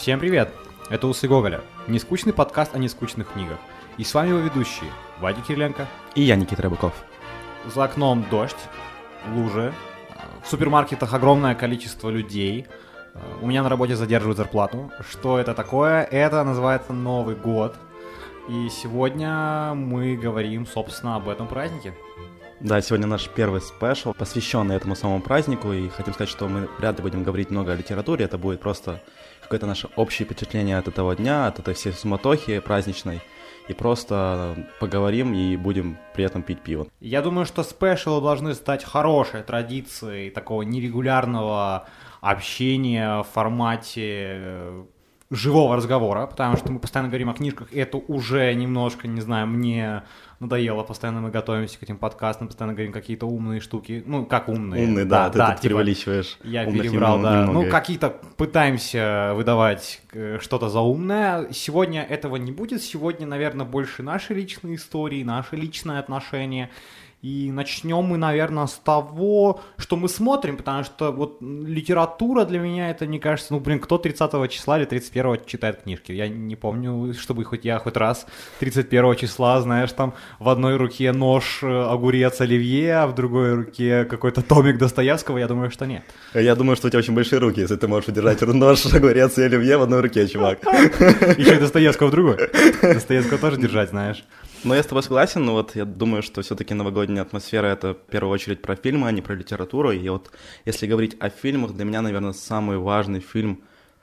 Всем привет! Это Усы Гоголя, нескучный подкаст о нескучных книгах. И с вами его ведущие Вадик Кириленко и я, Никита Рыбаков. За окном дождь, лужи, в супермаркетах огромное количество людей. У меня на работе задерживают зарплату. Что это такое? Это называется Новый год. И сегодня мы говорим, собственно, об этом празднике. Да, сегодня наш первый спешл, посвященный этому самому празднику, и хотим сказать, что мы вряд ли будем говорить много о литературе, это будет просто какое-то наше общее впечатление от этого дня, от этой всей суматохи праздничной, и просто поговорим и будем при этом пить пиво. Я думаю, что спешлы должны стать хорошей традицией такого нерегулярного общения в формате живого разговора, потому что мы постоянно говорим о книжках, и это уже немножко, не знаю, мне надоело, постоянно мы готовимся к этим подкастам, постоянно говорим какие-то умные штуки, ну, как умные. Умные, да, ты да, тут типа, преувеличиваешь. Я перебрал, да. Немного. Ну, какие-то пытаемся выдавать что-то за умное. Сегодня этого не будет, сегодня, наверное, больше наши личные истории, наши личные отношения. И начнем мы, наверное, с того, что мы смотрим, потому что вот литература для меня, это, мне кажется, ну, блин, кто 30 числа или 31 читает книжки? Я не помню, чтобы я хоть раз 31 числа, знаешь, там в одной руке нож, огурец, оливье, а в другой руке какой-то томик Достоевского, я думаю, что нет. Я думаю, что у тебя очень большие руки, если ты можешь удержать нож, огурец и оливье в одной руке, чувак. Еще и Достоевского в другой. Достоевского тоже держать, знаешь. Ну, я с тобой согласен, но вот я думаю, что все-таки новогодняя атмосфера — это в первую очередь про фильмы, а не про литературу. И вот если говорить о фильмах, для меня, наверное, самый важный фильм,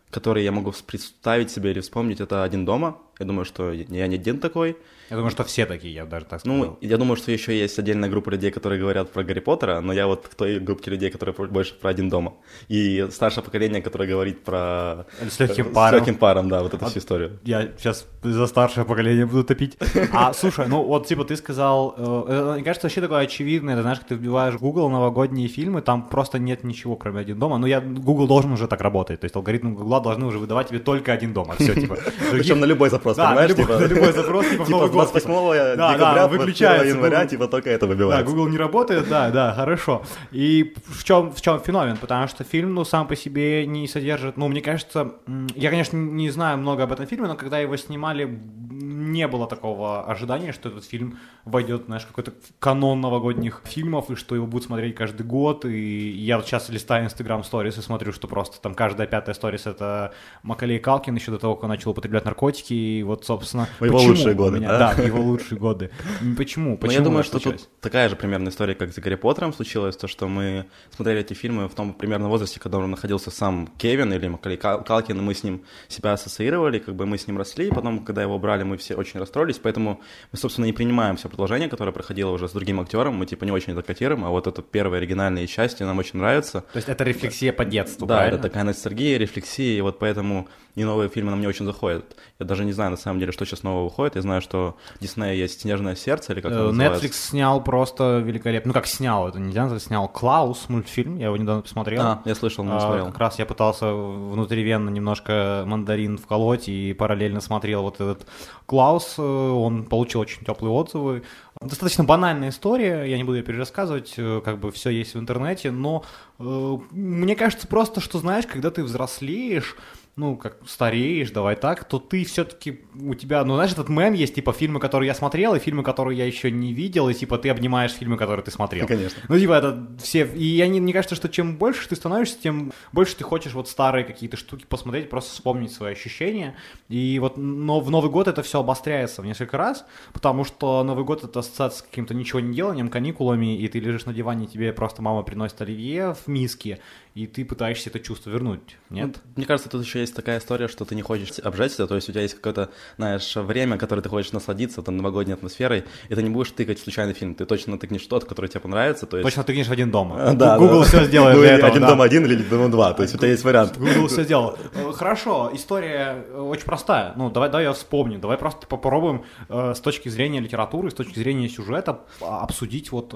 который я могу представить себе или вспомнить, это «Один дома». Я думаю, что я не один такой. Я думаю, что все такие, я даже так сказал. Ну, я думаю, что еще есть отдельная группа людей, которые говорят про Гарри Поттера, но я вот в той группе людей, которые больше про «Один дома». И старшее поколение, которое говорит про... «С легким паром». «С легким паром», да, вот эту всю историю. Я сейчас за старшее поколение буду топить. А, слушай, ну вот, типа, ты сказал... Мне кажется, вообще такое очевидное, это, знаешь, как ты вбиваешь в Google новогодние фильмы, там просто нет ничего, кроме «Один дома». Но Google должен уже так работать, то есть алгоритмы Google должны уже выдавать тебе только «Один дома». Все, типа. Причем на любой запрос. Да, на любой запрос, типа, в Новый год. 28 декабря, 1 января, типа, только это выбивается. Да, Google не работает, да, хорошо. И в чем феномен? Потому что фильм, ну, сам по себе не содержит... Ну, мне кажется, я, конечно, не знаю много об этом фильме, но когда его снимали, не было такого ожидания, что этот фильм войдет, знаешь, в какой-то канон новогодних фильмов, и что его будут смотреть каждый год. И я сейчас листаю Instagram Stories и смотрю, что просто там каждая пятая Stories — это Маколей Калкин, еще до того, как он начал употреблять наркотики, и вот, собственно... Его лучшие годы, да? Да, его лучшие годы. Почему? Почему? Я думаю, что тут такая же примерно история, как с Гарри Поттером случилась, то, что мы смотрели эти фильмы в том примерно возрасте, когда он находился сам Кевин или Маколей Калкин, и мы с ним себя ассоциировали, как бы мы с ним росли, и потом, когда его брали, мы все очень расстроились, поэтому мы, собственно, не принимаем все продолжение, которое проходило уже с другим актером, мы, типа, не очень докатируем, а вот это первые оригинальные части нам очень нравятся. То есть это рефлексия по детству, да, правильно? Да, это такая ностальгия, рефлексия, и вот поэтому и новые фильмы нам не очень заходят. Я даже не знаю, на самом деле, что сейчас нового выходит. Я знаю, что у Диснея есть «Снежное сердце», или как это называется. Netflix снял просто великолепно. Ну, как снял, это нельзя назвать. Снял «Клаус», мультфильм, я его недавно посмотрел. А, я слышал, но не смотрел. Как раз я пытался внутривенно немножко мандарин вколоть и параллельно смотрел вот этот «Клаус». Он получил очень теплые отзывы. Достаточно банальная история, я не буду ее перерассказывать, как бы все есть в интернете, но мне кажется просто, что, знаешь, когда ты взрослеешь, ну, как стареешь, давай так, то ты все-таки у тебя, ну, знаешь, этот мем есть, типа, фильмы, которые я смотрел, и фильмы, которые я еще не видел, и, типа, ты обнимаешь фильмы, которые ты смотрел. Конечно. Ну, типа, это все, и мне кажется, что чем больше ты становишься, тем больше ты хочешь вот старые какие-то штуки посмотреть, просто вспомнить свои ощущения, и вот но в Новый год это все обостряется в несколько раз, потому что Новый год — это ассоциация с каким-то ничего не деланием, каникулами, и ты лежишь на диване, и тебе просто мама приносит оливье в миске, и ты пытаешься это чувство вернуть, нет? Мне кажется, тут еще есть такая история, что ты не хочешь обжечься, то есть у тебя есть какое-то, знаешь, время, которое ты хочешь насладиться, там, новогодней атмосферой, и ты не будешь тыкать в случайный фильм, ты точно тыкнешь тот, который тебе понравится, то есть... Точно тыкнешь в «Один дома». Да, Google все сделает для этого. «Один дома один» или «Один дома два», то есть у тебя есть вариант. Google все сделал. Хорошо, история очень простая, ну, давай я вспомню, давай просто попробуем с точки зрения литературы, с точки зрения сюжета обсудить вот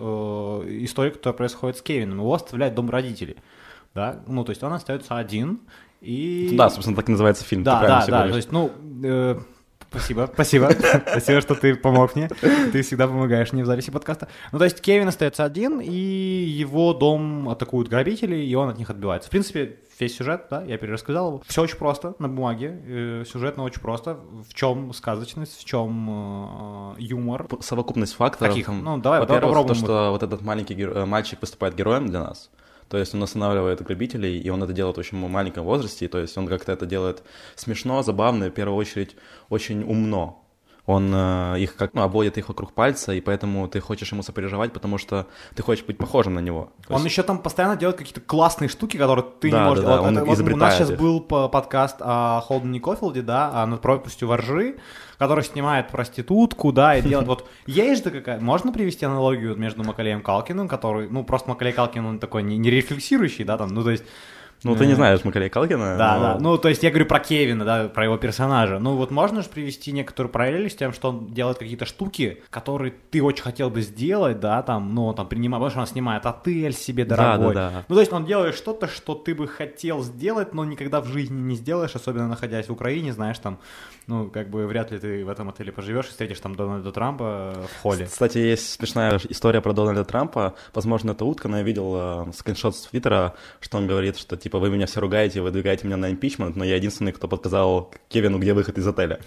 историю, которая происходит с Кевином. Его оставляет дом родителей. Да? Ну, то есть он остается один, и... Да, собственно, так и называется фильм. Да, то есть, ну, Спасибо, что ты помог мне. Ты всегда помогаешь мне в записи подкаста. Ну, то есть Кевин остается один, и его дом атакуют грабители, и он от них отбивается. В принципе, весь сюжет, да, я перерассказал его. Все очень просто на бумаге, сюжетно очень просто. В чем сказочность, в чем юмор? Совокупность факторов. Каких? Ну, давай попробуем. То, что вот этот маленький мальчик выступает героем для нас. То есть он останавливает грабителей, и он это делает в очень маленьком возрасте, то есть он как-то это делает смешно, забавно, и в первую очередь очень умно. Он их как, ну, обводит их вокруг пальца, и поэтому ты хочешь ему сопереживать, потому что ты хочешь быть похожим на него. То он есть... еще там постоянно делает какие-то классные штуки, которые ты не можешь делать. Он изобретает. У нас сейчас был подкаст о Холдене Кофилде, да, о «Над пропастью ржи», который снимает проститутку, да, и делает вот... Есть же какая... Можно привести аналогию между Маколеем Калкиным, который... Ну, просто Маколей Калкин, он такой нерефлексирующий, да, там, ну, то есть... Ну, ты не знаешь Маколея Калкина. Да, но... да. Ну, то есть я говорю про Кевина, да, про его персонажа. Ну, вот можно же привести некоторую параллель с тем, что он делает какие-то штуки, которые ты очень хотел бы сделать, да, там, ну, там, принимает, потому что он снимает отель себе дорогой. Да, да, да. Ну, то есть он делает что-то, что ты бы хотел сделать, но никогда в жизни не сделаешь, особенно находясь в Украине, знаешь, там, ну, как бы вряд ли ты в этом отеле поживешь и встретишь там Дональда Трампа в холле. Кстати, есть смешная история про Дональда Трампа. Возможно, это утка, но я видел скриншот с Твиттера, что он говорит, что, типа, вы меня все ругаете, выдвигаете меня на импичмент, но я единственный, кто подсказал Кевину, где выход из отеля.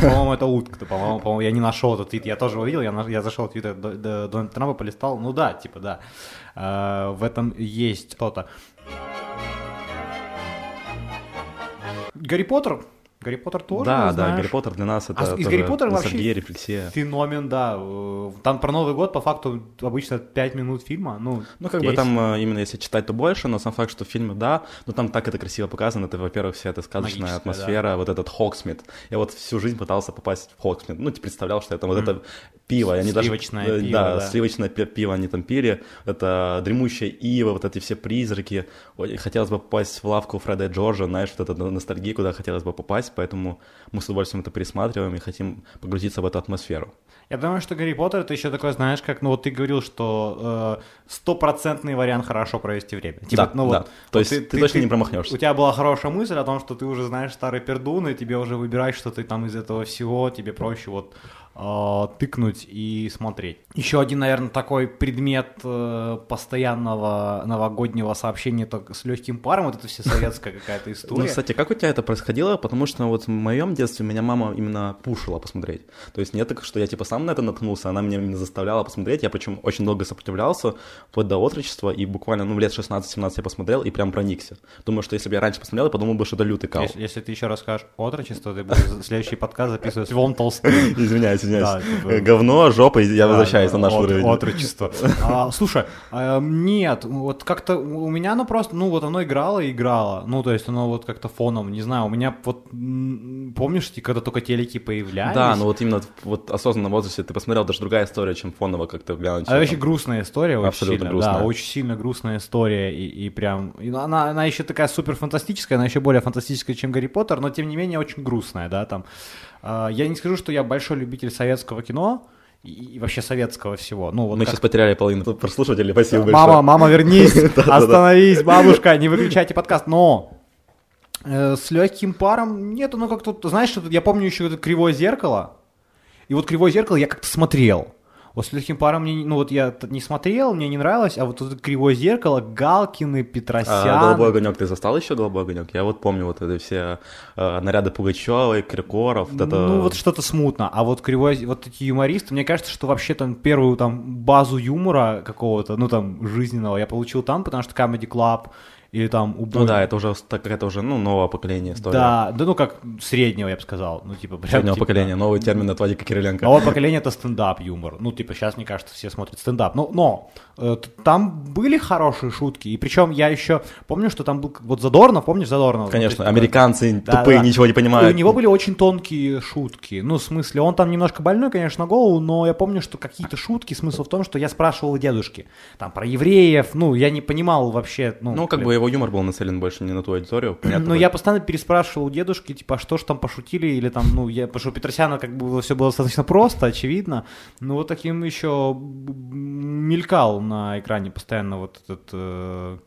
По-моему, это утка. По-моему, я не нашел этот твит. Я тоже его видел, я зашел в твиттер Дональда Трампа, полистал. Ну да, типа, да. В этом есть что-то. Гарри Поттер. Гарри Поттер тоже, да, знаешь? Да, Гарри Поттер для нас это из Гарри Поттера вообще рефлексия. Феномен, да. Там про Новый год по факту обычно 5 минут фильма. Ну как 10. Бы там именно если читать, то больше, но сам факт, что в фильме, да, но там так это красиво показано, это, во-первых, вся эта сказочная магическая атмосфера, да. Вот этот Хогсмид. Я вот всю жизнь пытался попасть в Хогсмид. Ну, ты представлял, что это вот это пиво. Они сливочное даже, пиво, да. Сливочное пиво они там пили. Это дремущая ива, вот эти все призраки. Хотелось бы попасть в лавку Фреда и Джорджа, знаешь, вот эта ностальгия, куда хотелось бы попасть. Поэтому мы с удовольствием это пересматриваем и хотим погрузиться в эту атмосферу. Я думаю, что Гарри Поттер это еще такой, знаешь, как, ну вот ты говорил, что стопроцентный вариант хорошо провести время. Типа, да, ну, да. Вот, то есть ты точно не промахнешься. У тебя была хорошая мысль о том, что ты уже знаешь старый пердун, и тебе уже выбирать, что ты там из этого всего, тебе проще вот тыкнуть и смотреть. Еще один, наверное, такой предмет постоянного новогоднего сообщения только с легким паром, вот это все советская какая-то история. Ну, кстати, как у тебя это происходило? Потому что вот в моем детстве меня мама именно пушила посмотреть. То есть не так, что я типа сам на это наткнулся, она меня именно заставляла посмотреть, я причем очень долго сопротивлялся, вплоть до отрочества, и буквально, ну, лет 16-17 я посмотрел и прям проникся. Думаю, что если бы я раньше посмотрел, я подумал бы, что это лютый кал. Если ты еще раз скажешь отрочество, ты будешь следующий подкаст записывать «Вон толстый». Извиняюсь. Да, типа... Говно, жопа, я возвращаюсь на наш уровень. Отрочество. Слушай, нет, вот как-то у меня оно просто, ну вот оно играло и играло, ну то есть оно вот как-то фоном, не знаю, у меня вот, помнишь, когда только телеки появлялись? Да, ну вот именно вот осознанно в возрасте ты посмотрел, даже другая история, чем фоново как-то глянуть. Это вообще грустная история, очень абсолютно сильно, грустная. Да, очень сильно грустная история, и прям, и она еще такая супер фантастическая, она еще более фантастическая, чем Гарри Поттер, но тем не менее очень грустная, да, там. Я не скажу, что я большой любитель советского кино и вообще советского всего. Ну, вот мы сейчас потеряли половину прослушателей, спасибо большое. Мама, вернись, остановись, бабушка, не выключайте подкаст. Но с легким паром нет, ну как тут, знаешь, я помню еще это «Кривое зеркало», и вот «Кривое зеркало» я как-то смотрел. Вот с легким паром мне, ну вот я не смотрел, мне не нравилось, а вот это «Кривое зеркало», Галкины, Петросян. «Голубой огонек» ты застал еще «Голубой огонек»? Я вот помню вот это все наряды Пугачевой, Крикоров. Вот это... Ну вот что-то смутно, а вот кривое, вот такие юмористы, мне кажется, что вообще там первую там базу юмора какого-то, ну там жизненного я получил там, потому что Comedy Club или там... Ну да, это уже, ну, новое поколение истории. Да, ну как среднего, я бы сказал. Ну типа прям... Среднего типа, поколения, да. Новый термин от Вадика Кириленко. Новое поколение — это стендап-юмор. Ну типа сейчас, мне кажется, все смотрят стендап. Но там были хорошие шутки. И причем я еще помню, что там был... Вот Задорнов, помнишь Задорнова? Конечно, вот, американцы тупые, да. Ничего не понимают. И у него были очень тонкие шутки. Ну в смысле, он там немножко больной, конечно, на голову, но я помню, что какие-то шутки, смысл в том, что я спрашивал у дедушки. Там про евреев, ну я не понимал вообще... Ну как бы его юмор был нацелен больше не на ту аудиторию, понятно. Ну, я постоянно переспрашивал у дедушки, типа, а что ж там пошутили, или там, ну, потому что у Петросяна как бы все было достаточно просто, очевидно, но вот таким еще мелькал на экране постоянно вот этот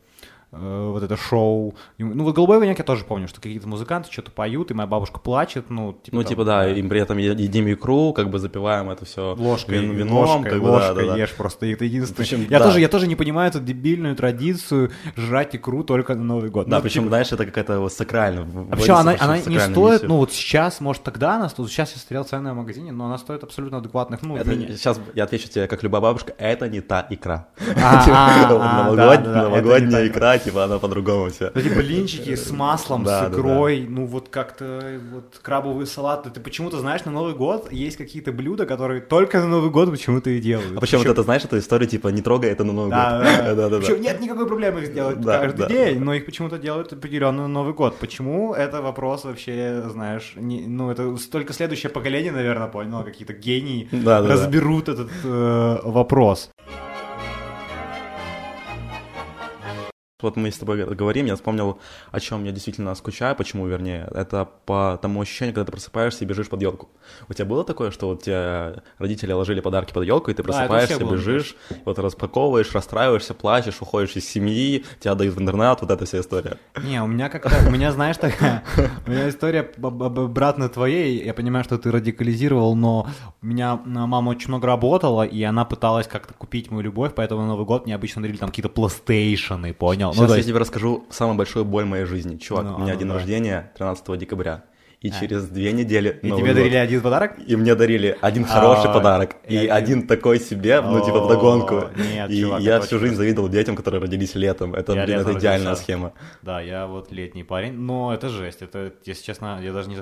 вот это шоу. Ну, вот «Голубой огонек» я тоже помню, что какие-то музыканты что-то поют, и моя бабушка плачет, ну, типа... Ну, там, типа, да, и при этом едим икру, как бы запиваем это все ложкой, вином, как бы, да. Ешь просто, это единственное. Причем, я тоже не понимаю эту дебильную традицию жрать икру только на Новый год. Да, ну, причем, типа... знаешь, это какая-то вот сакральная... А причем она не стоит, ну, вот сейчас, может, тогда она стоит, сейчас я смотрел цены в магазине, но она стоит абсолютно адекватных, ну... Это, сейчас я отвечу тебе, как любая бабушка, это не та икра. Новогодняя икра. Типа она по-другому вся. Ну, типа блинчики с маслом, с икрой, ну вот как-то вот крабовые салаты. Ты почему-то знаешь, на Новый год есть какие-то блюда, которые только на Новый год почему-то и делают. А почему вот это, знаешь, эта история, типа, не трогай это на Новый год. Причем нет никакой проблемы их сделать каждый день, но их почему-то делают определенно на Новый год. Почему? Это вопрос вообще, знаешь, ну это только следующее поколение, наверное, поняло, какие-то гении разберут этот вопрос. Вот мы с тобой говорим, я вспомнил, о чем я действительно скучаю, почему, вернее, это по тому ощущению, когда ты просыпаешься и бежишь под елку. У тебя было такое, что вот тебе родители ложили подарки под елку, и ты просыпаешься, бежишь, вот распаковываешь, расстраиваешься, плачешь, уходишь из семьи, тебя дают в интернат, вот эта вся история. Не, у меня как-то, знаешь, такая, у меня история обратно твоей, я понимаю, что ты радикализировал, но у меня мама очень много работала, и она пыталась как-то купить мою любовь, поэтому на Новый год мне обычно дарили там какие-то плейстейшены, понял? Сейчас я тебе расскажу самую большую боль моей жизни. Чувак, у меня день рождения 13 декабря. И через 2 недели Новый год. И тебе дарили один подарок? И мне дарили один хороший подарок. И один такой себе, ну типа вдогонку. И я всю жизнь завидовал детям, которые родились летом. Это, блин, это идеальная схема. Да, я вот летний парень, но это жесть. Это, если честно, я даже не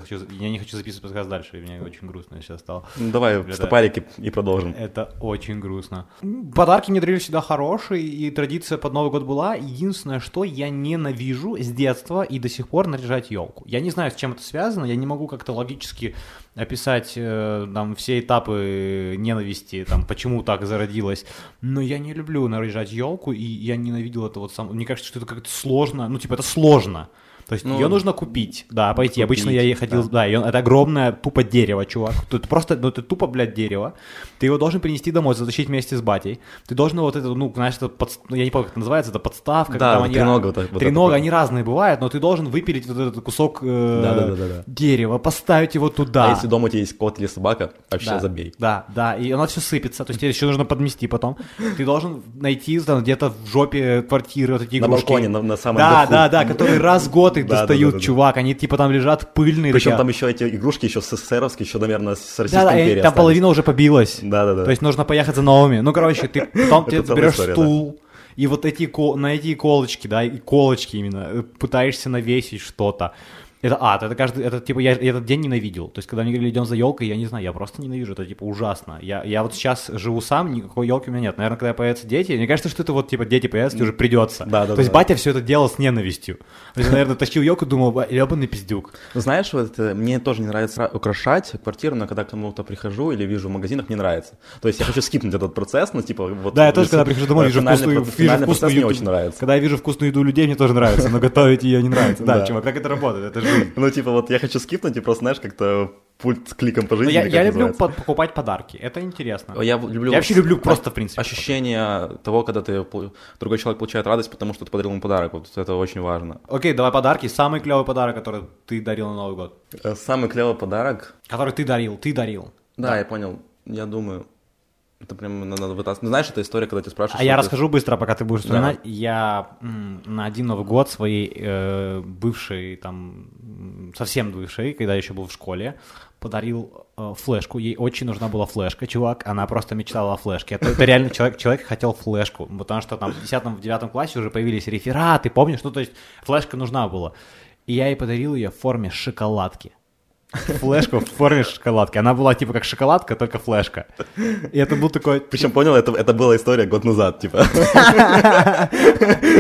хочу записывать подкаст дальше. Мне очень грустно сейчас стало. Ну давай в стопарики и продолжим. Это очень грустно. Подарки мне дарили всегда хорошие, и традиция под Новый год была. Единственное, что я ненавижу с детства и до сих пор наряжать елку. Я не знаю, с чем это связано. Я не могу как-то логически описать там все этапы ненависти, там, почему так зародилось. Но я не люблю наряжать елку, и я ненавидел это вот сам. Мне кажется, что это как-то сложно. Ну, типа, это сложно. То есть ее нужно купить, да, пойти. Купить, обычно я ей ходил, да, ее, это огромное тупо дерево, чувак. Тут просто, ну, это тупо, блядь, дерево. Ты его должен принести домой, затащить вместе с батей. Ты должен вот это, ну, знаешь, это я не помню, как это называется, это подставка. Да, там тренога. Тренога, они разные бывают, но ты должен выпилить вот этот кусок дерева, поставить его туда. А если дома у тебя есть кот или собака, вообще забей. Да, и она все сыпется, то есть тебе еще нужно подмести потом. Ты должен найти там где-то в жопе квартиры вот эти игрушки. На балконе, на самом верху. Да, которые раз в год их достают, чувак, они типа там лежат пыльные. Причем там еще эти игрушки еще СССРовские, еще, наверное, с Российской империи. Там половина уже побилась. Да. То есть нужно поехать за новыми. Ну, короче, ты потом берешь стул, и вот на эти иголочки, да, иголочки именно, пытаешься навесить что-то. Это ад, это типа, я этот день ненавидел. То есть, когда мне говорили, идем за елкой, я не знаю, я просто ненавижу, это типа ужасно. Я вот сейчас живу сам, никакой елки у меня нет. Наверное, когда появятся дети, мне кажется, что это вот типа дети появятся, тебе уже придется. То есть, батя все это делал с ненавистью. То есть, наверное, тащил елку, думал, ебаный пиздюк. Ну, знаешь, вот мне тоже не нравится украшать квартиру, но когда к кому-то прихожу или вижу в магазинах, мне нравится. То есть, я хочу скипнуть этот процесс, но типа вот. Да, я тоже, когда прихожу домой, вижу вкусную еду, мне очень нравится. Когда я вижу вкусную еду людей, мне тоже нравится, но готовить ее не нравится. Да, чувак, так это работает, это же. Ну, типа, вот я хочу скипнуть и просто, знаешь, как-то пульт с кликом по жизни. Я люблю покупать подарки, это интересно. Я вообще люблю просто, в принципе. Ощущение того, когда другой человек получает радость, потому что ты подарил ему подарок, вот это очень важно. Окей, давай подарки. Самый клевый подарок, который ты дарил на Новый год. Самый клевый подарок? Который ты дарил. Да, я понял, я думаю... Это прям надо вытаскивать. Знаешь, это история, когда ты спрашиваешь... А я расскажу быстро, пока ты будешь вспоминать. Да. Я на один Новый год своей бывшей, там, совсем бывшей, когда я еще был в школе, подарил флешку. Ей очень нужна была флешка, чувак. Она просто мечтала о флешке. Это реально человек хотел флешку, потому что там в 10-м, в 9-м классе уже появились рефераты, помнишь? Ну, то есть флешка нужна была. И я ей подарил ее в форме шоколадки. Флешку в форме шоколадки. Она была типа как шоколадка, только флешка. И это был такой... Причем, понял, это была история год назад, типа.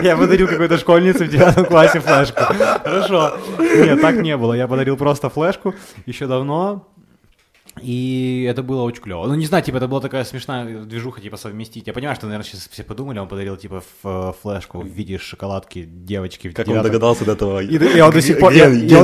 Я подарил какой-то школьнице в 9 классе флешку. Хорошо. Нет, так не было. Я подарил просто флешку еще давно. И это было очень клево. Ну, не знаю, типа, это была такая смешная движуха, типа, совместить. Я понимаю, что, наверное, сейчас все подумали, он подарил, типа, флешку в виде шоколадки девочки. Как он догадался до этого? И он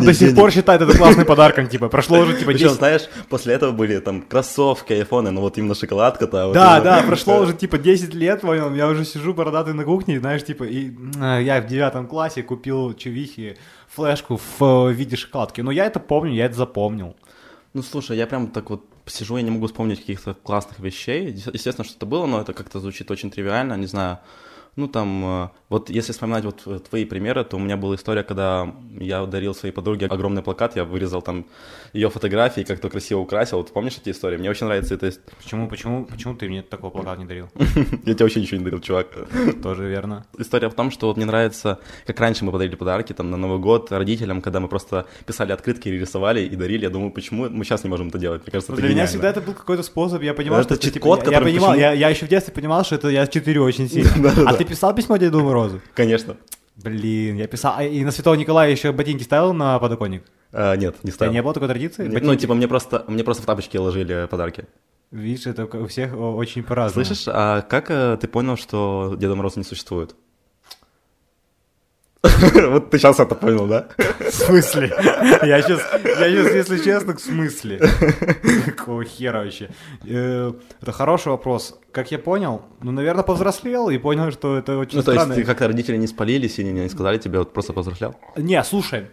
до сих пор считает это классным подарком, типа, прошло уже, типа, 10... Причем, знаешь, после этого были, там, кроссовки, айфоны, ну, вот именно шоколадка-то. Да, прошло уже, типа, 10 лет, понял, я уже сижу бородатый на кухне, знаешь, типа, и я в 9 классе купил чувихи флешку в виде шоколадки. Но я это помню, я это запомнил. Ну, слушай, я прям так вот сижу, я не могу вспомнить каких-то классных вещей. Естественно, что-то было, но это как-то звучит очень тривиально, не знаю. Ну, там, вот если вспоминать вот твои примеры, то у меня была история, когда я дарил своей подруге огромный плакат, я вырезал там ее фотографии, как-то красиво украсил. Вот помнишь эти истории? Мне очень нравится эта история. Почему ты мне такого плаката не дарил? Я тебе вообще ничего не дарил, чувак. Тоже верно. История в том, что вот мне нравится, как раньше мы подарили подарки, там, на Новый год родителям, когда мы просто писали открытки, рисовали и дарили. Я думаю, почему мы сейчас не можем это делать? Мне кажется, это гениально. Для меня всегда это был какой-то способ, я понимал, что... Это чит-код, который... Я еще в детстве понимал, что это я четырю очень сильно. Ты писал письмо Деду Морозу? Конечно. Блин, я писал. И на Святого Николая еще ботинки ставил на подоконник? Нет, не ставил. У тебя не было такой традиции? Нет, ну, типа, мне просто в тапочки ложили подарки. Видишь, это у всех очень по-разному. Слышишь, а как ты понял, что Деда Мороза не существует? Вот ты сейчас это понял, да? В смысле? Я сейчас, если честно, в смысле? Какого хера вообще? Это хороший вопрос. Как я понял? Ну, наверное, повзрослел и понял, что это очень странно. Ну, то есть как-то родители не спалились и не сказали тебе, вот просто повзрослел? Не, слушай,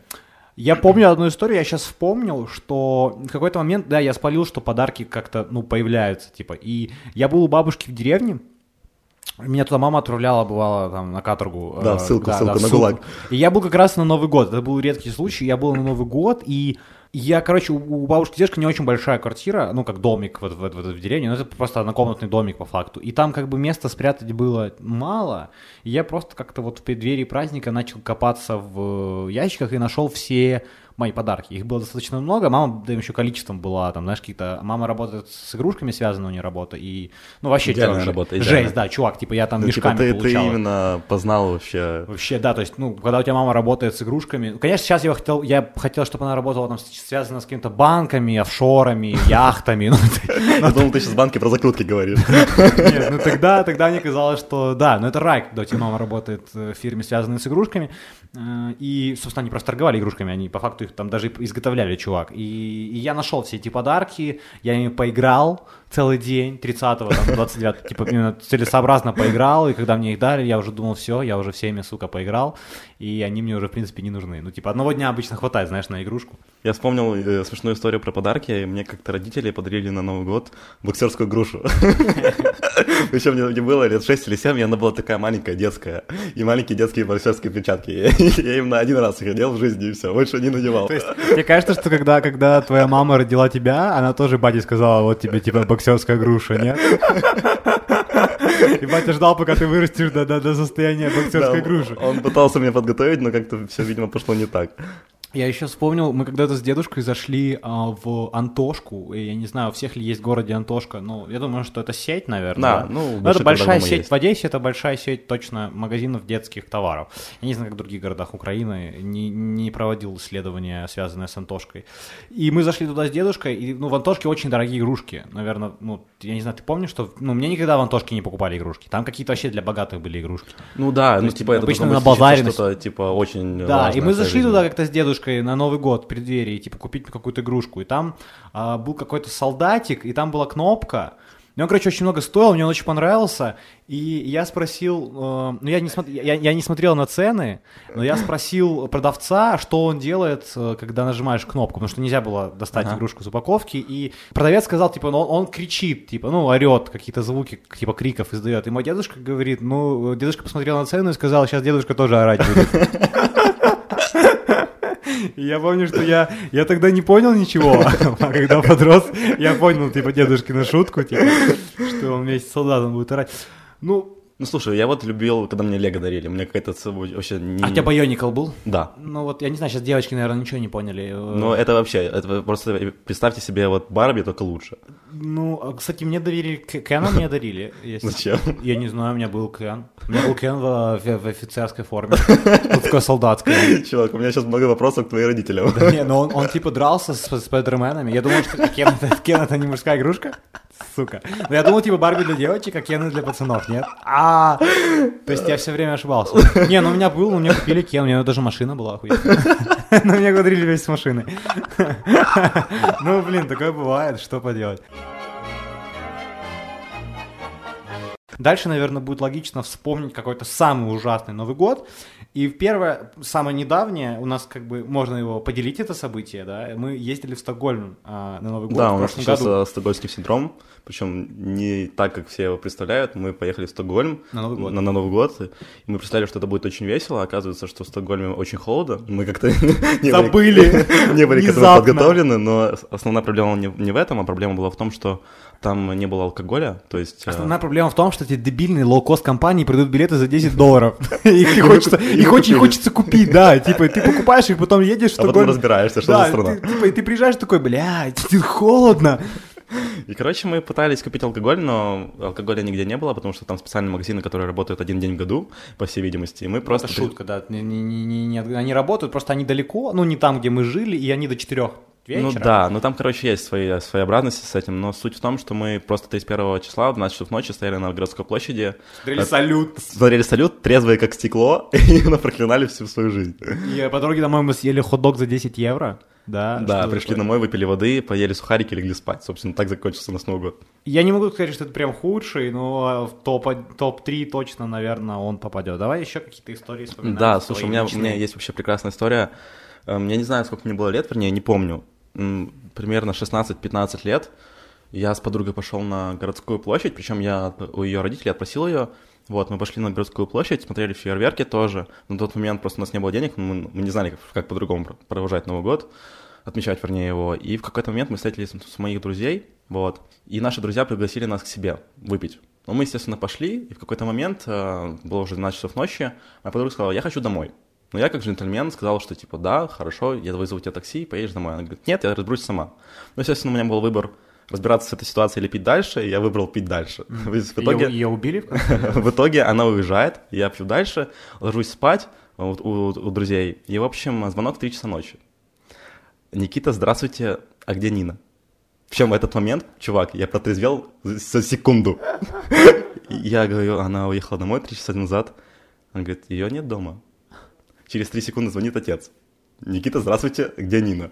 я помню одну историю, я сейчас вспомнил, что в какой-то момент, да, я спалил, что подарки как-то, ну, появляются, типа. И я был у бабушки в деревне. Меня туда мама отправляла, бывало, там, на каторгу. Да, ссылку на ГУЛАГ. И я был как раз на Новый год, это был редкий случай, я был на Новый год, и я, короче, у бабушки-дедушки не очень большая квартира, ну, как домик в деревне, но это просто однокомнатный домик по факту, и там как бы места спрятать было мало, и я просто как-то вот в преддверии праздника начал копаться в ящиках и нашел все мои подарки. Их было достаточно много, мама, да, еще количеством была, там, знаешь, какие-то... Мама работает с игрушками, связана у нее работа, и... Ну, вообще... Идеальная работа, идеальная. Жесть, да, чувак, типа, я там, ну, мешками типа, получал. Ты именно познал вообще... Вообще, да, то есть, ну, когда у тебя мама работает с игрушками... Конечно, сейчас я хотел, чтобы она работала, там, связана с какими-то банками, офшорами, яхтами, ну... Я думал, ты сейчас банки про закрутки говоришь. Нет, ну, тогда мне казалось, что... Да, ну, это рай, когда у тебя мама работает в фирме, связанной с игрушками, и, собственно, они просто торговали игрушками, они, по факту, там даже изготовляли, чувак. И я нашел все эти подарки, я ими поиграл целый день, 30-го, там, 29-го, типа, именно целесообразно поиграл, и когда мне их дали, я уже думал, все, я уже всеми, сука, поиграл, и они мне уже, в принципе, не нужны. Ну, типа, одного дня обычно хватает, знаешь, на игрушку. Я вспомнил смешную историю про подарки, мне как-то родители подарили на Новый год боксерскую грушу. Причем мне было лет 6 или 7, и она была такая маленькая, детская, и маленькие детские боксерские перчатки. Я им на один раз их надел в жизни, и все, больше не надевал. То есть, мне кажется, что когда твоя мама родила тебя, она тоже бате сказала, вот тебе, типа, боксерская груша, нет? И батя ждал, пока ты вырастешь до состояния боксерской груши. Он пытался меня подготовить, но как-то все, видимо, пошло не так. Я еще вспомнил, мы когда-то с дедушкой зашли в Антошку, я не знаю, у всех ли есть в городе Антошка, но я думаю, что это сеть, наверное. Да, ну, это большая сеть есть. В Одессе, это большая сеть точно магазинов детских товаров. Я не знаю, как в других городах Украины, не проводил исследования, связанные с Антошкой. И мы зашли туда с дедушкой, и, ну, в Антошке очень дорогие игрушки, наверное, ну, я не знаю, ты помнишь, что, ну, мне никогда в Антошке не покупали игрушки, там какие-то вообще для богатых были игрушки. Ну да, то ну, есть, типа, это обычно на базаре что-то, типа, очень да, и мы зашли жизнь. Туда как-то с дедушкой на Новый год в преддверии, типа, купить какую-то игрушку, и там был какой-то солдатик, и там была кнопка, и он, короче, очень много стоил, мне он очень понравился, и я спросил, ну, я не смотрел на цены, но я спросил продавца, что он делает, когда нажимаешь кнопку, потому что нельзя было достать игрушку с упаковки, и продавец сказал, типа, ну, он кричит, типа, ну, орет, какие-то звуки, типа, криков издает, и мой дедушка говорит, ну, дедушка посмотрел на цену и сказал, сейчас дедушка тоже орать будет. Я помню, что я тогда не понял ничего, а когда подрос, я понял, типа, дедушкину шутку, типа, что он вместе с солдатом будет орать. Ну, Ну, слушай, я вот любил, когда мне Лего дарили, мне какая-то вообще не... А у тебя Bionicle был? Да. Ну, вот, я не знаю, сейчас девочки, наверное, ничего не поняли. Ну, это вообще, это просто представьте себе вот Барби, только лучше. Ну, кстати, мне дарили, Кена мне дарили. Зачем? Я не знаю, у меня был Кен. У меня был Кен в офицерской форме, такой солдатской. Чувак, у меня сейчас много вопросов к твоим родителям. Да не, ну он типа дрался с Спайдерменами. Я думал, что Кен это не мужская игрушка. Сука. Но я думал, типа, Барби для девочек, а Кены для пацанов, нет? То есть я все время ошибался. Не, ну у меня был, у меня купили Кен, у меня даже машина была охуенная. Но меня квадрили весь с машины. Ну, блин, такое бывает, что поделать. Дальше, наверное, будет логично вспомнить какой-то самый ужасный Новый год. И первое, самое недавнее, у нас как бы можно его поделить, это событие, да. Мы ездили в Стокгольм на Новый год. Да, у нас сейчас стокгольмский синдром, причем не так, как все его представляют. Мы поехали в Стокгольм на Новый год, и мы представляли, что это будет очень весело. Оказывается, что в Стокгольме очень холодно. Мы как-то не были к этому подготовлены, но основная проблема не в этом, а проблема была в том, что там не было алкоголя, то есть... Основная проблема в том, что эти дебильные лоукост-компании придут билеты за $10. Их очень хочется купить, да. Типа ты покупаешь их, потом едешь... А потом разбираешься, что за страна. И ты приезжаешь такой, блядь, холодно. И, короче, мы пытались купить алкоголь, но алкоголя нигде не было, потому что там специальные магазины, которые работают один день в году, по всей видимости, и мы просто... Это шутка, да. Они работают, просто они далеко, ну, не там, где мы жили, и они до 4 вечера. Ну да, но там, короче, есть свои своеобразности с этим, но суть в том, что мы просто 31 числа в 12 часов ночи стояли на городской площади. Смотрели салют, трезвые как стекло, и проклинали всю свою жизнь. И по дороге домой мы съели хот-дог за €10. Да, пришли домой, выпили воды, поели сухарики, легли спать. Собственно, так закончился наш Новый год. Я не могу сказать, что это прям худший, но в топ-3 точно, наверное, он попадет. Давай еще какие-то истории вспоминаем. Да, слушай, у меня есть вообще прекрасная история. Я не знаю, сколько мне было лет, вернее, не помню. Примерно 16-15 лет. Я с подругой пошел на городскую площадь, причем я у ее родителей отпросил ее. Вот, мы пошли на городскую площадь, смотрели фейерверки тоже. На тот момент просто у нас не было денег, мы не знали, как по-другому провожать Новый год, отмечать, вернее, его. И в какой-то момент мы встретились с моих друзей, вот, и наши друзья пригласили нас к себе выпить. Но мы, естественно, пошли, и в какой-то момент, было уже 12 часов ночи, моя подруга сказала: «Я хочу домой». Но я как джентльмен сказал, что типа да, хорошо, я вызову тебе такси, поедешь домой. Она говорит: «Нет, я разберусь сама». Ну, естественно, у меня был выбор: разбираться с этой ситуацией или пить дальше, и я выбрал пить дальше. Ее убили? В итоге она уезжает, я пью дальше, ложусь спать у друзей. И, в общем, звонок в 3 часа ночи. «Никита, здравствуйте, а где Нина?» В чем этот момент, чувак, я протрезвел за секунду. Я говорю: «Она уехала домой 3 часа назад». Она говорит: «Ее нет дома». Через 3 секунды звонит отец: «Никита, здравствуйте, где Нина?»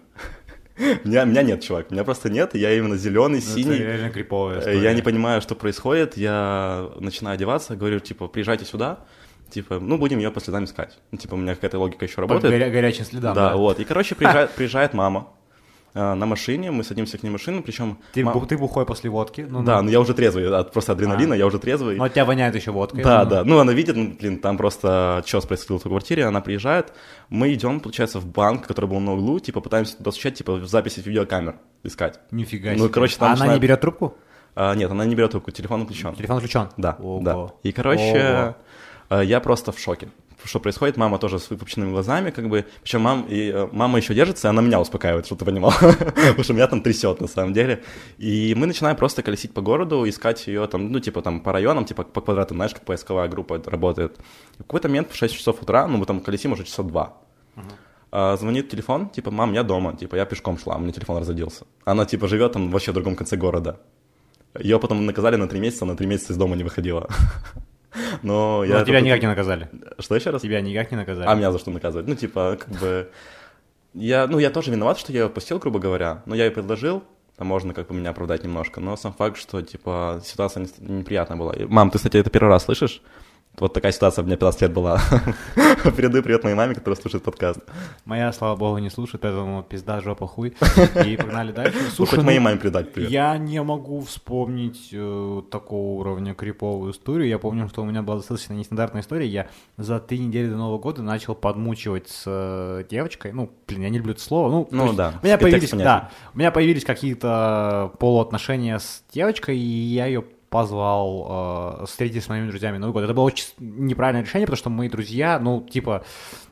Меня нет, чувак, меня просто нет, я именно зеленый, синий. Это реально криповая история. Я не понимаю, что происходит, я начинаю одеваться, говорю, типа, приезжайте сюда, типа, ну, будем ее по следам искать. Ну, типа, у меня какая-то логика еще работает. По горячим следам. Да, вот, и, короче, приезжает мама на машине, мы садимся к ней в машину, причем... Ты бухой после водки. Да, но я уже трезвый, от просто адреналина, я уже трезвый. Но от тебя воняет еще водкой. Да, ну, она видит, блин, там просто чёс происходил в той квартире, она приезжает, мы идем, получается, в банк, который был на углу, типа, пытаемся туда стучать, типа, в записи видеокамер искать. Нифига себе. Ну, короче, там... А она не берет трубку? Нет, она не берет трубку, телефон включен. Телефон включен? Да. И, короче, я просто в шоке. Что происходит, мама тоже с выпученными глазами, как бы, причем мама еще держится, она меня успокаивает, чтобы ты понимал, потому что меня там трясет на самом деле, и мы начинаем просто колесить по городу, искать ее там, ну, типа, там, по районам, типа, по квадратам, знаешь, как поисковая группа работает. В какой-то момент в 6 часов утра, ну, мы там колесим уже часа 2, звонит телефон, типа: «Мам, я дома, типа, я пешком шла, у меня телефон разрядился». Она, типа, живет там вообще в другом конце города. Ее потом наказали на 3 месяца, она 3 месяца из дома не выходила. Но тебя никак не наказали. Что еще раз? Тебя никак не наказали. А меня за что наказывать? Ну, типа, как бы... Я тоже виноват, что я ее отпустил, грубо говоря. Но я ее предложил. Там можно как бы меня оправдать немножко. Но сам факт, что, типа, ситуация неприятная была. Мам, ты, кстати, это первый раз слышишь? Вот такая ситуация у меня 15 лет была. Передаю привет моей маме, которая слушает подкаст. Моя, слава богу, не слушает, поэтому пизда, жопа, хуй. И погнали дальше. Слушай, моей маме передать привет. Я не могу вспомнить такого уровня криповую историю. Я помню, что у меня была достаточно нестандартная история. Я за 3 недели до Нового года начал подмучивать с девочкой. Ну, блин, я не люблю это слово. Ну, да. У меня появились какие-то полуотношения с девочкой, и я ее позвал встретиться с моими друзьями Новый год. Это было очень неправильное решение, потому что мои друзья, ну, типа,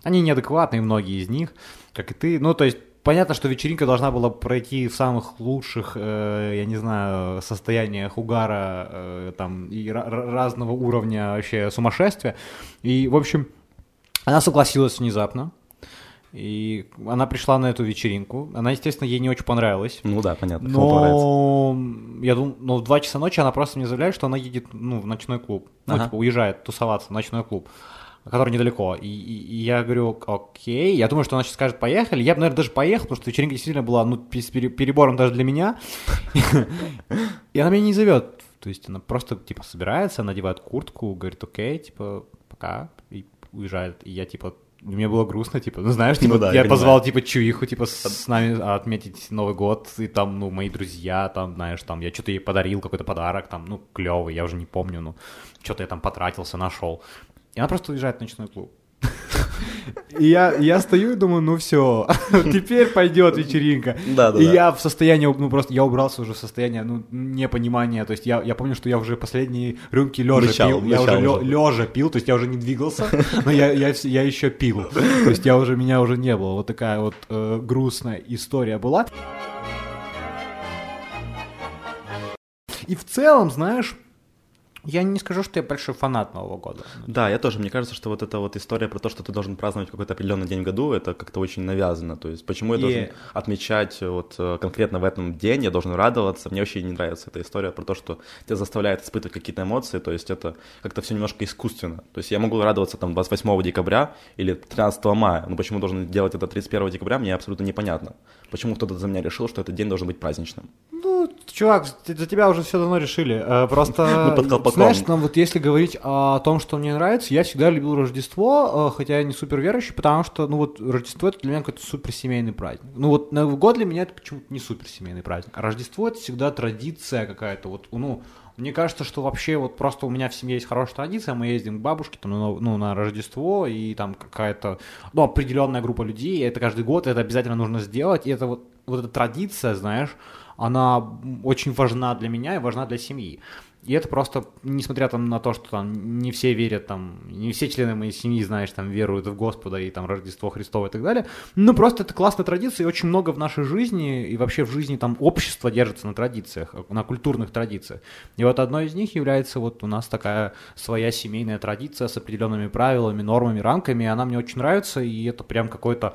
они неадекватные, многие из них, как и ты. Ну, то есть, понятно, что вечеринка должна была пройти в самых лучших, я не знаю, состояниях угара, там, и разного уровня вообще сумасшествия. И, в общем, она согласилась внезапно. И она пришла на эту вечеринку. Она, естественно, ей не очень понравилась. Ну да, понятно. Но я думаю, но в 2 часа ночи она просто мне заявляет, что она едет, ну, в ночной клуб. Ну, типа, уезжает тусоваться в ночной клуб, который недалеко. И я говорю, окей. Я думаю, что она сейчас скажет, поехали. Я бы, наверное, даже поехал, потому что вечеринка действительно была, ну, перебором даже для меня. И она меня не зовет. То есть она просто, типа, собирается, надевает куртку, говорит, окей, типа, пока. И уезжает. И я, типа... Мне было грустно, типа, ну знаешь, типа, ну, да, я позвал, понимаю, типа, чувиху, типа, с нами отметить Новый год, и там, ну, мои друзья, там, знаешь, там, я что-то ей подарил, какой-то подарок, там, ну, клёвый, я уже не помню, ну, что-то я там потратился, нашёл. И она просто уезжает в ночной клуб. И я стою и думаю, ну все, теперь пойдет вечеринка. И я в состоянии, ну просто, я убрался уже в состояние, ну, непонимания. То есть я помню, что я уже последние рюмки лежа пил. Я уже лежа пил, то есть я уже не двигался, но я еще пил. То есть меня уже не было. Вот такая вот грустная история была. И в целом, знаешь... Я не скажу, что я большой фанат Нового года. Да, я тоже. Мне кажется, что вот эта вот история про то, что ты должен праздновать какой-то определенный день в году, это как-то очень навязано. То есть почему я должен отмечать вот конкретно в этом день, я должен радоваться. Мне вообще не нравится эта история про то, что тебя заставляет испытывать какие-то эмоции. То есть это как-то все немножко искусственно. То есть я могу радоваться там 28 декабря или 13 мая, но почему должен делать это 31 декабря, мне абсолютно непонятно. Почему кто-то за меня решил, что этот день должен быть праздничным? Ну, чувак, за тебя уже все давно решили. Просто... Знаешь, ну, вот если говорить о том, что мне нравится, я всегда любил Рождество, хотя я не суперверующий, потому что, ну вот, Рождество — это для меня какой-то суперсемейный праздник. Ну вот Новый год для меня это почему-то не суперсемейный праздник, а Рождество — это всегда традиция какая-то, вот, ну, мне кажется, что вообще вот просто у меня в семье есть хорошая традиция, мы ездим к бабушке там, ну, на Рождество, и там какая-то, ну, определенная группа людей, это каждый год, это обязательно нужно сделать, и это вот эта традиция, знаешь, она очень важна для меня и важна для семьи. И это просто, несмотря там на то, что там не все верят, там, не все члены моей семьи, знаешь, там, веруют в Господа и там Рождество Христово и так далее, ну, просто это классная традиция, и очень много в нашей жизни, и вообще в жизни там общество держится на традициях, на культурных традициях. И вот одной из них является вот у нас такая своя семейная традиция с определенными правилами, нормами, рамками, и она мне очень нравится, и это прям какой-то...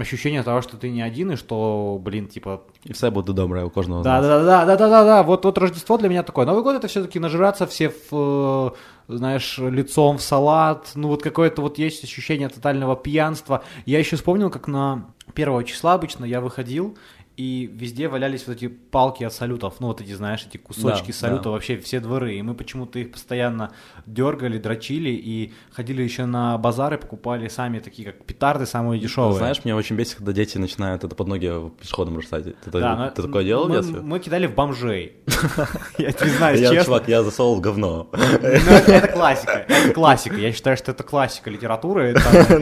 ощущение того, что ты не один, и что, блин, типа... И все будут добрые у кожного. Да-да-да, вот Рождество для меня такое. Новый год — это все-таки нажираться все, знаешь, лицом в салат, ну вот какое-то вот есть ощущение тотального пьянства. Я еще вспомнил, как на 1 числа обычно я выходил, и везде валялись вот эти палки от салютов, ну вот эти, знаешь, эти кусочки салюта, вообще все дворы, и мы почему-то их постоянно дергали, дрочили, и ходили еще на базары, покупали сами такие, как петарды, самые дешевые. Знаешь, меня очень бесит, когда дети начинают это под ноги пешеходом бросать. Ты такое делал в детстве? Мы кидали в бомжей. Я не знаю, честно. Чувак, я засовывал в говно. Это классика, я считаю, что это классика литературы.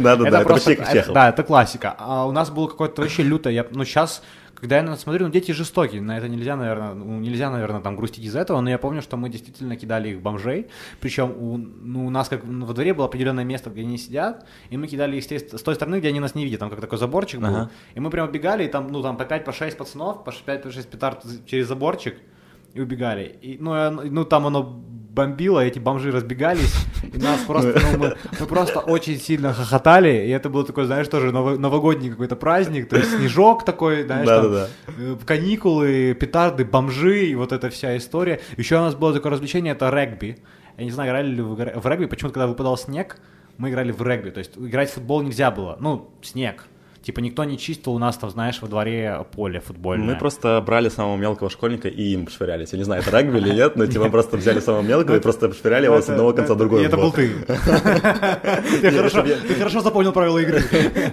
Да-да-да, это почти как Чехов. Да, это классика. А у нас было какое-то вообще лютое, ну сейчас... Когда я на это смотрю, ну, дети жестокие, на это нельзя, наверное, там грустить из-за этого, но я помню, что мы действительно кидали их в бомжей, причем у нас как во дворе было определенное место, где они сидят, и мы кидали их с той стороны, где они нас не видят, там как такой заборчик был, и мы прямо бегали, и там, ну, там по 5-6 пацанов, по 5-6 петард через заборчик, и убегали. И, ну, там оно... бомбило, эти бомжи разбегались, и нас просто, ну, мы просто очень сильно хохотали, и это был такой, знаешь, тоже новогодний какой-то праздник, то есть снежок такой, знаешь, там, каникулы, петарды, бомжи, и вот эта вся история. Еще у нас было такое развлечение, это регби. Я не знаю, играли ли вы в регби, почему-то, когда выпадал снег, мы играли в регби, то есть играть в футбол нельзя было, ну, снег. Типа никто не чистил у нас там, знаешь, во дворе поле футбольное. Мы просто брали самого мелкого школьника и им швырялись. Я не знаю, это регби или нет, но типа мы просто взяли самого мелкого и просто швыряли его с одного конца в другой. И это был ты. Ты хорошо запомнил правила игры.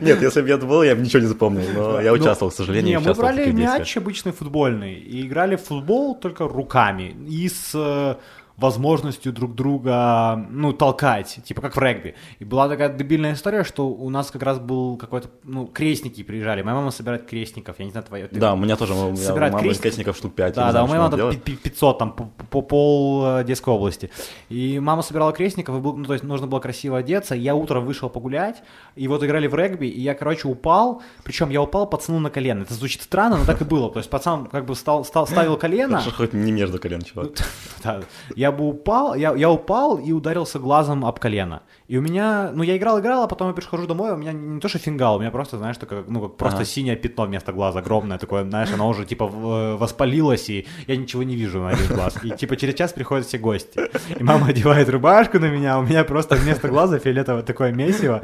Нет, если бы я это был, я бы ничего не запомнил. Но я участвовал, к сожалению. Нет, мы брали мяч обычный футбольный и играли в футбол только руками. И с... возможностью друг друга, ну, толкать, типа как в регби. И была такая дебильная история, что у нас как раз был какой-то, ну, крестники приезжали. Моя мама собирает крестников, я не знаю, твоя... Да, у меня тоже мама из крестников штук 5. Да, да, у моей мамы там 500, там, по пол Детской области. И мама собирала крестников, и был, ну, то есть нужно было красиво одеться. Я утром вышел погулять, и вот играли в регби, и я, короче, упал, причем я упал, пацану на колено. Это звучит странно, но так и было. То есть пацан как бы ставил колено. Что хоть не между колен, чувак. Да, я бы упал, я упал и ударился глазом об колено. И у меня, ну, я играл, а потом я прихожу домой, у меня не то что фингал, у меня просто, знаешь, такое, ну, просто синее пятно вместо глаза, огромное такое, знаешь, оно уже, типа, воспалилось, и я ничего не вижу на один глаз. И, типа, через час приходят все гости. И мама одевает рубашку на меня, у меня просто вместо глаза фиолетовое такое месиво,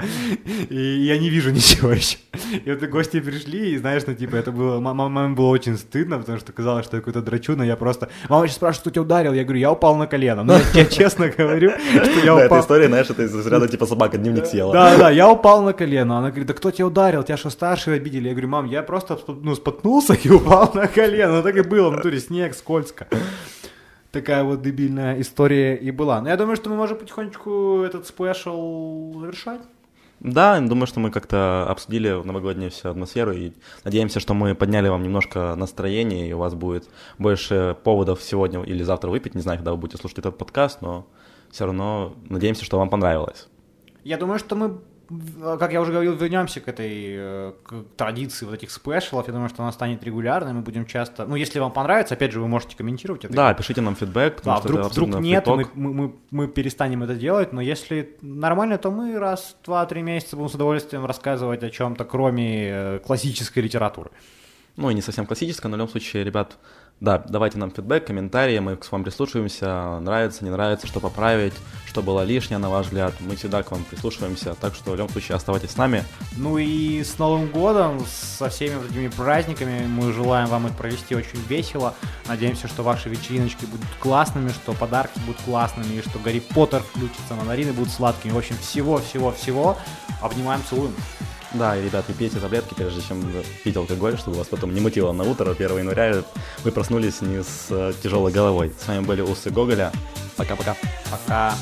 и я не вижу ничего еще. И вот гости пришли, и, знаешь, ну, типа, это было, маме было очень стыдно, потому что казалось, что я какой-то драчу, но я просто... Мама сейчас спрашивает, кто тебя ударил? Я говорю, я упал на колено. Но я честно говорю, что я упал... Да, эта история, знаешь, это из ряда типа собака дневник съела. Да, я упал на колено. Она говорит, да кто тебя ударил? Тебя что, старшие обидели? Я говорю, мам, я просто, ну, споткнулся и упал на колено. Ну, так и было, в натуре снег, скользко. Такая вот дебильная история и была. Но я думаю, что мы можем потихонечку этот спешл завершать. Да, думаю, что мы как-то обсудили новогоднюю всю атмосферу, и надеемся, что мы подняли вам немножко настроение, и у вас будет больше поводов сегодня или завтра выпить. Не знаю, когда вы будете слушать этот подкаст, но все равно надеемся, что вам понравилось. Я думаю, что мы, как я уже говорил, вернемся к этой традиции вот этих спешалов. Я думаю, что она станет регулярной, мы будем часто... Ну, если вам понравится, опять же, вы можете комментировать. Это... Да, пишите нам фидбэк, потому что это абсолютно вдруг нет, мы перестанем это делать, но если нормально, то мы раз, два, три месяца будем с удовольствием рассказывать о чем-то, кроме классической литературы. Ну, и не совсем классической, но в любом случае, ребят, да, давайте нам фидбэк, комментарии, мы к вам прислушиваемся, нравится, не нравится, что поправить, что было лишнее, на ваш взгляд, мы всегда к вам прислушиваемся, так что в любом случае оставайтесь с нами. Ну и с Новым годом, со всеми вот этими праздниками, мы желаем вам их провести очень весело, надеемся, что ваши вечериночки будут классными, что подарки будут классными, и что Гарри Поттер включится, мандарины будут сладкими, в общем, всего-всего-всего, обнимаем, целуем. Да, и, ребят, и пейте таблетки, прежде чем пить алкоголь, чтобы вас потом не мутило на утро 1 января, вы проснулись не с тяжелой головой. С вами были Усы Гоголя. Пока-пока. Пока.